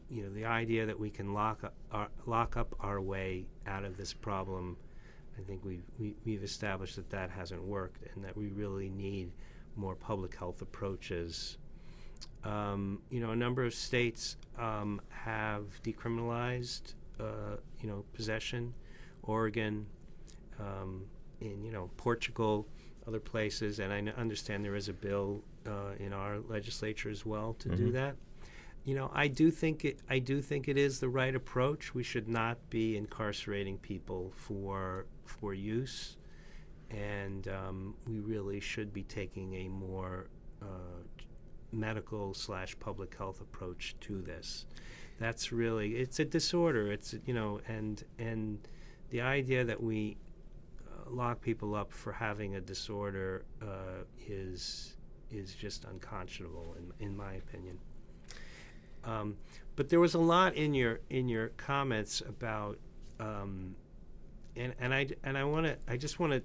you know, the idea that we can lock up our, lock up our way out of this problem, I think we've, we, we've established that that hasn't worked and that we really need more public health approaches. Um, you know, a number of states um, have decriminalized, uh, you know, possession, Oregon, um, in, you know, Portugal, other places, and I n- understand there is a bill uh, in our legislature as well to mm-hmm. do that. You know, I do think it. I do think it is the right approach. We should not be incarcerating people for for use, and um, we really should be taking a more uh, medical slash public health approach to this. That's really it's a disorder. It's you know, and and the idea that we uh, lock people up for having a disorder uh, is is just unconscionable, in in my opinion. Um, but there was a lot in your in your comments about, um, and and I and I want to I just want to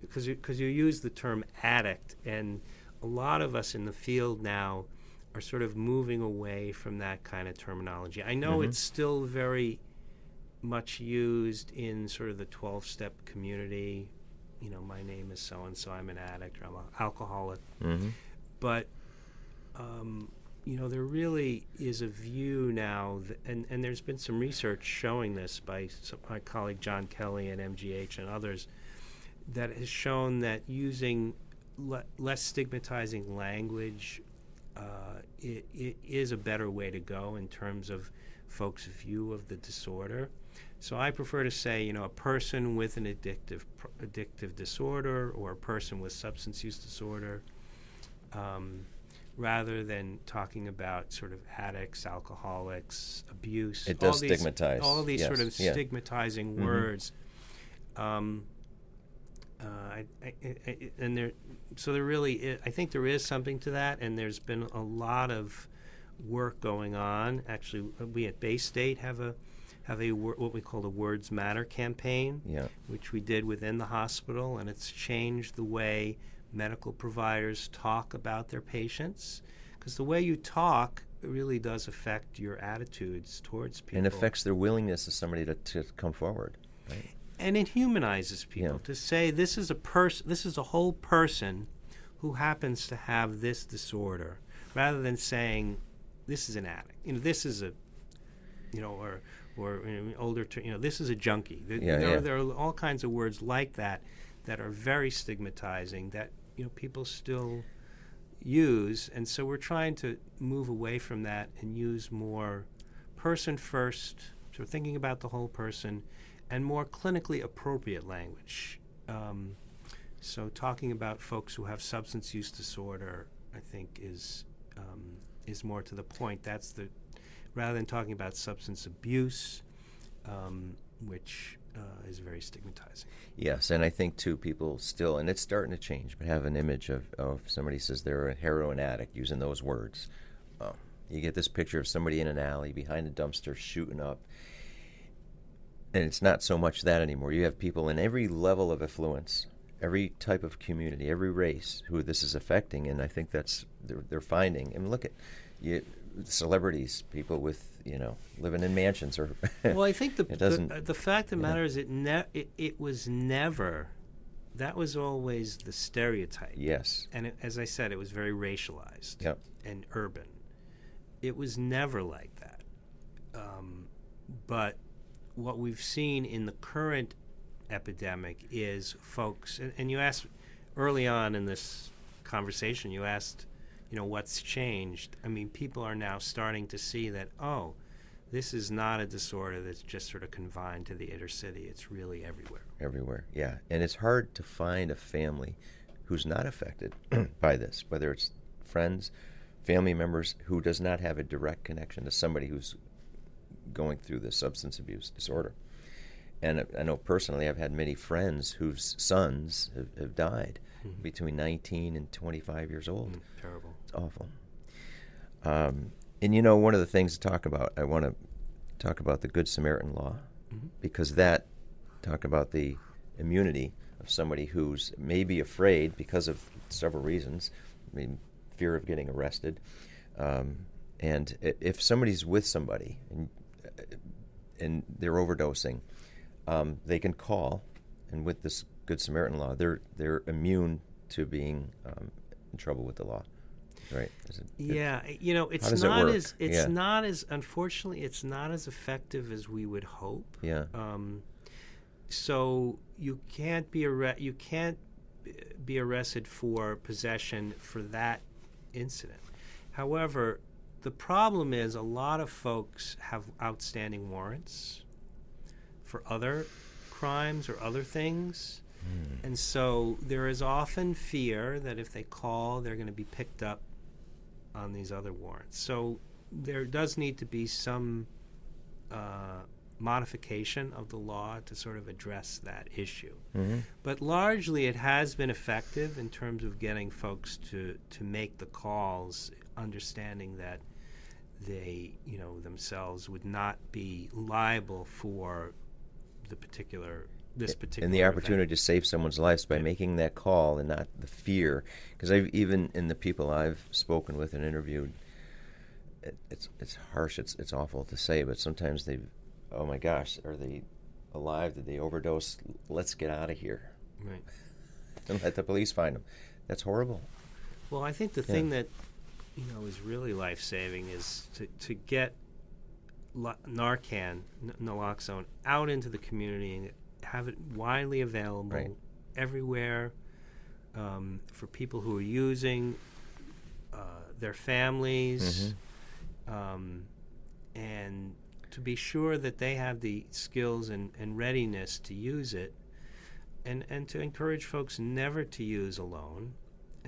because because you, you use the term addict, and a lot of us in the field now are sort of moving away from that kind of terminology. I know mm-hmm. it's still very much used in sort of the twelve-step community. You know, my name is so and so. I'm an addict, or I'm an alcoholic. Mm-hmm. But um, you know, there really is a view now, th- and, and there's been some research showing this by some, my colleague John Kelly at M G H and others, that has shown that using le- less stigmatizing language uh, it, it is a better way to go in terms of folks' view of the disorder. So I prefer to say, you know, a person with an addictive pr- addictive disorder or a person with substance use disorder. Um, rather than talking about sort of addicts, alcoholics, abuse. It does all these, stigmatize. All these yes. sort of yeah. stigmatizing mm-hmm. words. Um, uh, I, I, I, and there, so there really is, I think there is something to that, and there's been a lot of work going on. Actually, we at Bay State have a have a wor- what we call the Words Matter campaign, yeah. which we did within the hospital, and it's changed the way medical providers talk about their patients, because the way you talk really does affect your attitudes towards people. And affects their willingness of somebody to, to come forward. Right? And it humanizes people yeah. to say this is a person, this is a whole person who happens to have this disorder. rather than saying this is an addict, you know, this is a, you know, or or you know, older, you know, this is a junkie. The, yeah, there, yeah. Are, there are all kinds of words like that that are very stigmatizing that, you know, people still use, and so we're trying to move away from that and use more person first, so thinking about the whole person, and more clinically appropriate language. Um, so talking about folks who have substance use disorder, I think, is um, is more to the point. That's the rather than talking about substance abuse, um, which uh, is very stigmatizing. Yes, and I think, too, people still, and it's starting to change, but have an image of, of somebody says they're a heroin addict, using those words. Oh, you get this picture of somebody in an alley behind a dumpster shooting up, and it's not so much that anymore. You have people in every level of affluence, every type of community, every race who this is affecting, and I think that's they're, they're finding. I mean, look at you, celebrities, people with, you know, living in mansions, or well, I think the the, the fact of the matter know. is it, ne- it it was never that was always the stereotype. Yes, and it, as I said, it was very racialized yep. and urban. It was never like that, um, but what we've seen in the current epidemic is folks, and, and you asked early on in this conversation, you asked, you know, what's changed? I mean, people are now starting to see that, oh, this is not a disorder that's just sort of confined to the inner city. It's really everywhere. Everywhere, yeah. And it's hard to find a family who's not affected by this, whether it's friends, family members, who does not have a direct connection to somebody who's going through this substance abuse disorder. And I know personally I've had many friends whose sons have, have died mm-hmm. between nineteen and twenty-five years old. Mm, terrible. It's awful. Um, and, you know, one of the things to talk about, I want to talk about the Good Samaritan law, mm-hmm. because that, talk about the immunity of somebody who's maybe afraid because of several reasons, I mean, fear of getting arrested. Um, and if somebody's with somebody and, and they're overdosing, Um, they can call, and with this Good Samaritan law, they're they're immune to being um, in trouble with the law, right? Is it, yeah, it, you know, it's not it as it's yeah. not as unfortunately it's not as effective as we would hope. Yeah. Um, so you can't be arre- you can't be arrested for possession for that incident. However, the problem is a lot of folks have outstanding warrants for other crimes or other things. Mm. And so there is often fear that if they call, they're going to be picked up on these other warrants. So there does need to be some uh, modification of the law to sort of address that issue. Mm-hmm. But largely it has been effective in terms of getting folks to, to make the calls, understanding that they, you know, themselves would not be liable for the particular, this particular, and the opportunity event. To save someone's lives by yeah. making that call and not the fear. Because I've even in the people I've spoken with and interviewed, it, it's it's harsh, it's it's awful to say, but sometimes they, oh my gosh, are they alive? Did they overdose? Let's get out of here. Right. And let the police find them. That's horrible. Well, I think the yeah. thing that, you know, is really life saving is to to get Narcan, n- naloxone, out into the community and have it widely available right. everywhere um, for people who are using, uh, their families, mm-hmm. um, and to be sure that they have the skills and, and readiness to use it, and, and to encourage folks never to use alone.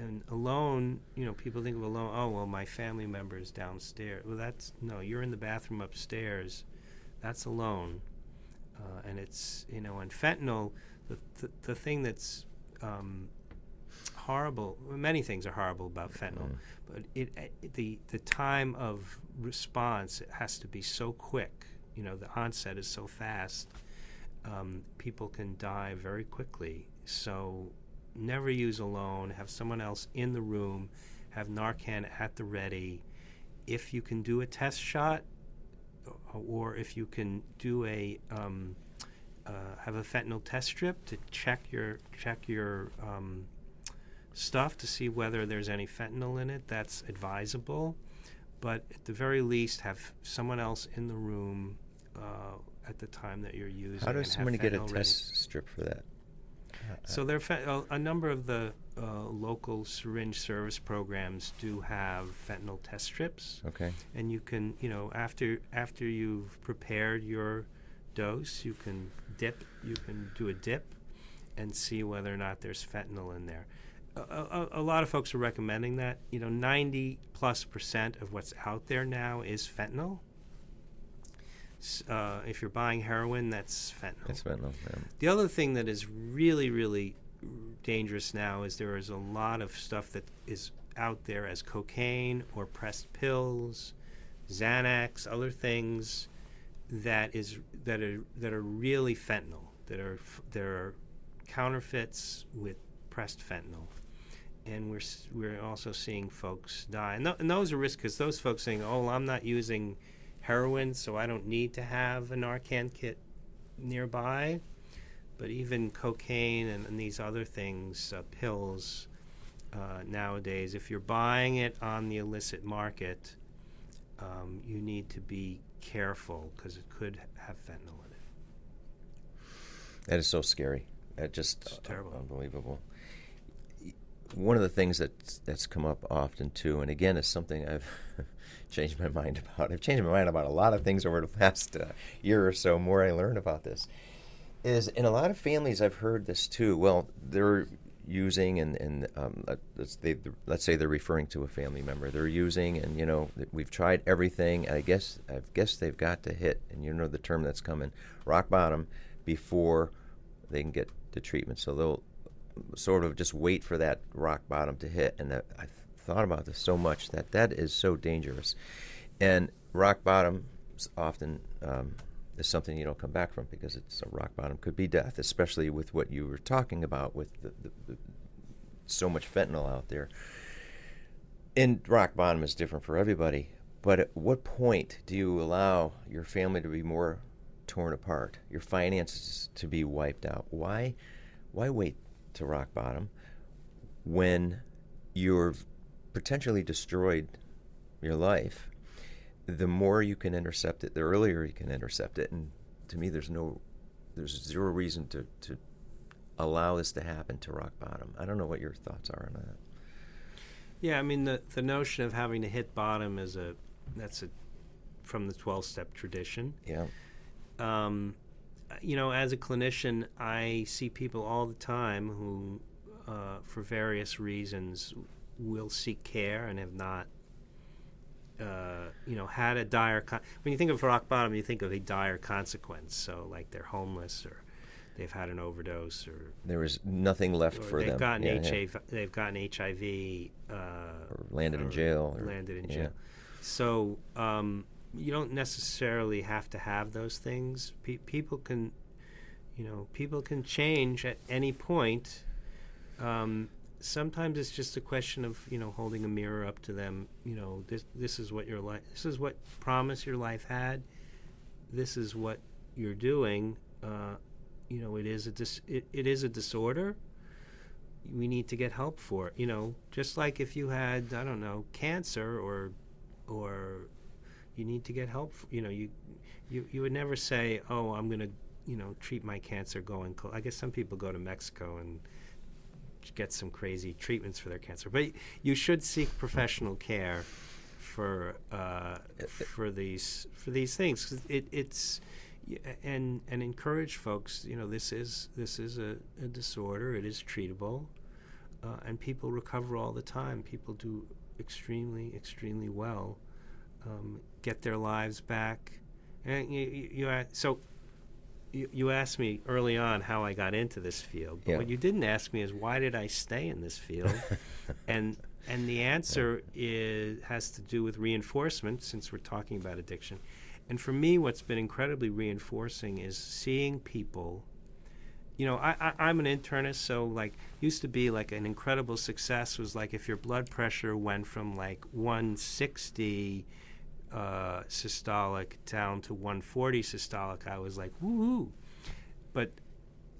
And alone, you know, people think of alone, oh, well, my family member is downstairs. Well, that's, no, you're in the bathroom upstairs. That's alone. Uh, and it's, you know, and fentanyl, the th- the thing that's um, horrible, well, many things are horrible about fentanyl, mm. but it, it the the time of response has to be so quick. You know, the onset is so fast. Um, people can die very quickly. So never use alone, have someone else in the room, have Narcan at the ready. If you can do a test shot, or if you can do a um, uh, have a fentanyl test strip to check your check your um, stuff to see whether there's any fentanyl in it. That's advisable. But at the very least, have someone else in the room uh, at the time that you're using. How does somebody get a ready. test strip for that? So there are fe- a number of the uh, local syringe service programs do have fentanyl test strips. Okay. And you can, you know, after after you've prepared your dose, you can dip, you can do a dip and see whether or not there's fentanyl in there. A, a, a lot of folks are recommending that. You know, ninety plus percent of what's out there now is fentanyl. Uh, if you're buying heroin, that's fentanyl. That's fentanyl, yeah. The other thing that is really, really dangerous now is there is a lot of stuff that is out there as cocaine or pressed pills, Xanax, other things that is that are that are really fentanyl. That are there are counterfeits with pressed fentanyl. And we're we're also seeing folks die. And, th- and those are risks because those folks saying, "Oh, I'm not using heroin, so I don't need to have a Narcan kit nearby." But even cocaine and, and these other things, uh, pills, uh, nowadays, if you're buying it on the illicit market, um, you need to be careful because it could have fentanyl in it. That is so scary. That just it's terrible. Uh, unbelievable. One of the things that's, that's come up often, too, and again, is something I've changed my mind about. I've changed my mind about a lot of things over the past uh, year or so, more I learned about this, is in a lot of families I've heard this, too. Well, they're using, and, and um, let's, they, let's say they're referring to a family member. They're using, and, you know, we've tried everything. I guess I guess they've got to hit, and you know the term that's coming, rock bottom, before they can get the treatment. So they'll sort of just wait for that rock bottom to hit. And that, I've thought about this so much that that is so dangerous. And rock bottom often um, is something you don't come back from because it's a rock bottom could be death, especially with what you were talking about with the, the, the so much fentanyl out there. And rock bottom is different for everybody. But at what point do you allow your family to be more torn apart, your finances to be wiped out? Why, why wait to rock bottom when you've potentially destroyed your life? The more you can intercept it, the earlier you can intercept it. And to me, there's no, there's zero reason to, to allow this to happen to rock bottom. I don't know what your thoughts are on that. Yeah, I mean, the, the notion of having to hit bottom is a, that's a, from the twelve-step tradition. Yeah. Um, you know, as a clinician, I see people all the time who, uh, for various reasons, will seek care and have not, uh, you know, had a dire... Con- when you think of rock bottom, you think of a dire consequence. So, like, they're homeless or they've had an overdose or... There is nothing left for they've them. Gotten yeah, H I V, yeah. They've gotten H I V... Uh, or landed or in jail. Or, landed in yeah. jail. So... Um, you don't necessarily have to have those things. Pe- people can, you know, people can change at any point. Um, sometimes it's just a question of, you know, holding a mirror up to them. You know, this this is what your life, this is what promise your life had. This is what you're doing. Uh, you know, it is a dis- it, it is a disorder. We need to get help for it. You know, just like if you had, I don't know, cancer or or. You need to get help. You know, you, you you would never say, "Oh, I'm gonna, you know, treat my cancer going." Cl-. I guess some people go to Mexico and get some crazy treatments for their cancer. But you should seek professional care for uh, for these for these things. It, it's and and encourage folks. You know, this is this is a, a disorder. It is treatable, uh, and people recover all the time. People do extremely extremely well. Um, get their lives back, and you, you, you uh, so you, you asked me early on how I got into this field, but yeah. what you didn't ask me is why did I stay in this field, and and the answer yeah. is has to do with reinforcement, since we're talking about addiction. And for me, what's been incredibly reinforcing is seeing people. You know, I, I, I'm an internist, so like used to be like an incredible success was like if your blood pressure went from like one sixty. Uh, systolic down to one forty systolic, I was like, woohoo. But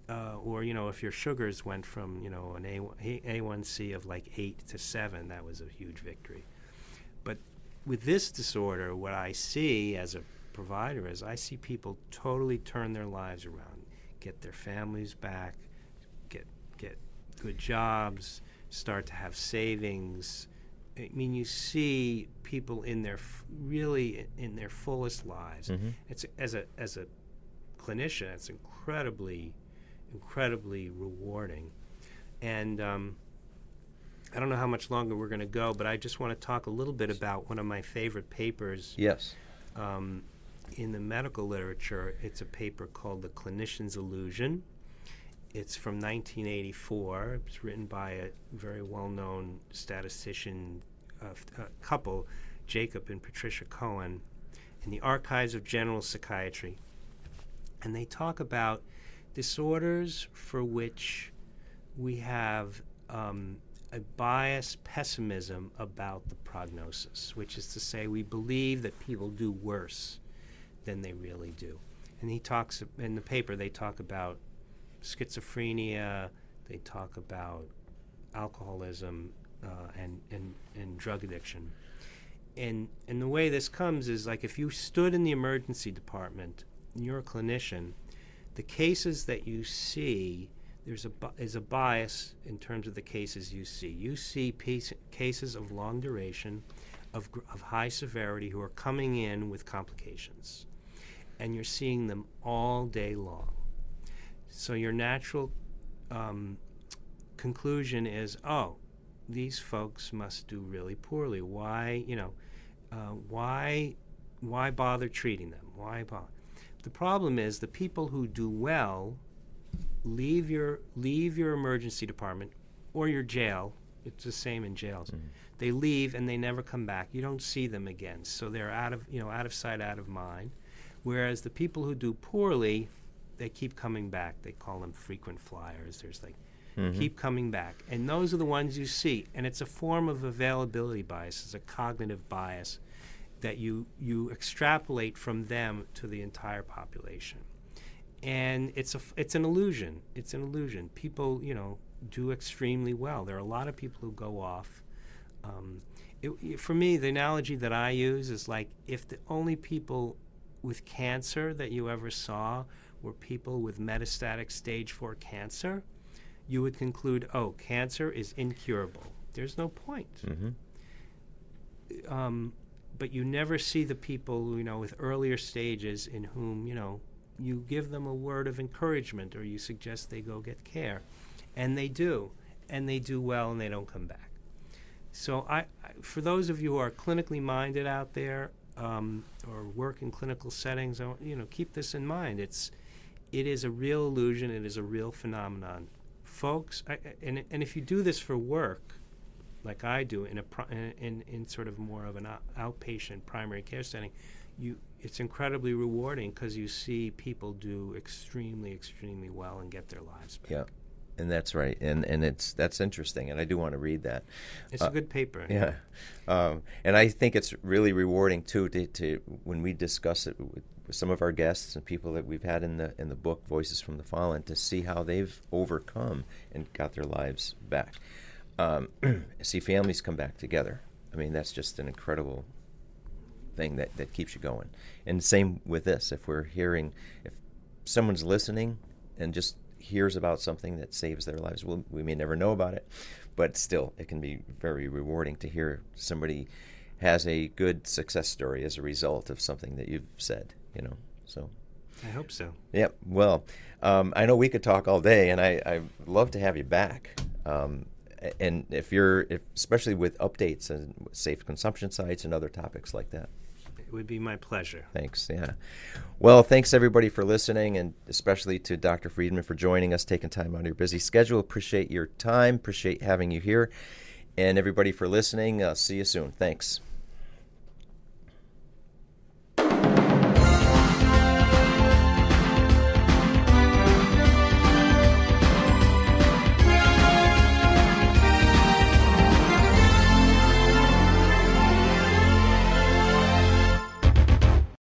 Uh, or, you know, if your sugars went from, you know, an A one C of like eight to seven, that was a huge victory. But with this disorder, what I see as a provider is I see people totally turn their lives around, get their families back, get get good jobs, start to have savings. I mean, you see people in their f- really in their fullest lives. Mm-hmm. It's as a as a clinician, it's incredibly incredibly rewarding. And um, I don't know how much longer we're going to go, but I just want to talk a little bit about one of my favorite papers. Yes. Um, in the medical literature, it's a paper called The Clinician's Illusion. It's from nineteen eighty-four. It's written by a very well-known statistician uh, uh, couple, Jacob and Patricia Cohen, in the Archives of General Psychiatry. And they talk about disorders for which we have um, a biased pessimism about the prognosis, which is to say we believe that people do worse than they really do. And he talks, in the paper, they talk about schizophrenia, they talk about alcoholism uh, and, and, and drug addiction. And, and the way this comes is like if you stood in the emergency department and you're a clinician, the cases that you see, there's a bu- is a bias in terms of the cases you see. You see piece, cases of long duration, of, gr- of high severity, who are coming in with complications. And you're seeing them all day long. So your natural um, conclusion is, oh, these folks must do really poorly. Why, you know, uh, why, why bother treating them? Why bother? The problem is the people who do well leave your leave your emergency department or your jail. It's the same in jails. Mm-hmm. They leave and they never come back. You don't see them again. So they're out of you know out of sight, out of mind. Whereas the people who do poorly, they keep coming back. They call them frequent flyers. There's like mm-hmm. keep coming back. And those are the ones you see. And it's a form of availability bias. It's a cognitive bias that you, you extrapolate from them to the entire population. And it's a it's an illusion. It's an illusion. People, you know, do extremely well. There are a lot of people who go off. Um, it, it, for me, the analogy that I use is like if the only people with cancer that you ever saw were people with metastatic stage four cancer, you would conclude, oh, cancer is incurable. There's no point. Mm-hmm. Um, but you never see the people, you know, with earlier stages in whom, you know, you give them a word of encouragement or you suggest they go get care. And they do. And they do well and they don't come back. So I, I for those of you who are clinically minded out there um, or work in clinical settings, you know, keep this in mind. It's, it is a real illusion. It is a real phenomenon. Folks, I, and, and if you do this for work, like I do in a pri- in in sort of more of an out- outpatient primary care setting, you it's incredibly rewarding because you see people do extremely extremely well and get their lives back. Yeah, and that's right, and and it's that's interesting, and I do want to read that. It's uh, a good paper. Yeah, um, and I think it's really rewarding too to, to when we discuss it with some of our guests and people that we've had in the in the book Voices from the Fallen to see how they've overcome and got their lives back. Um, see families come back together. I mean, that's just an incredible thing that, that keeps you going. And same with this. If we're hearing, if someone's listening and just hears about something that saves their lives, well, we may never know about it, but still, it can be very rewarding to hear somebody has a good success story as a result of something that you've said, you know, so... I hope so. Yeah. Well, um, I know we could talk all day, and I, I'd love to have you back. Um, And if you're, if, especially with updates and safe consumption sites and other topics like that. It would be my pleasure. Thanks, yeah. Well, thanks everybody for listening, and especially to Doctor Friedmann for joining us, taking time out of your busy schedule. Appreciate your time, appreciate having you here, and everybody for listening. Uh, see you soon. Thanks.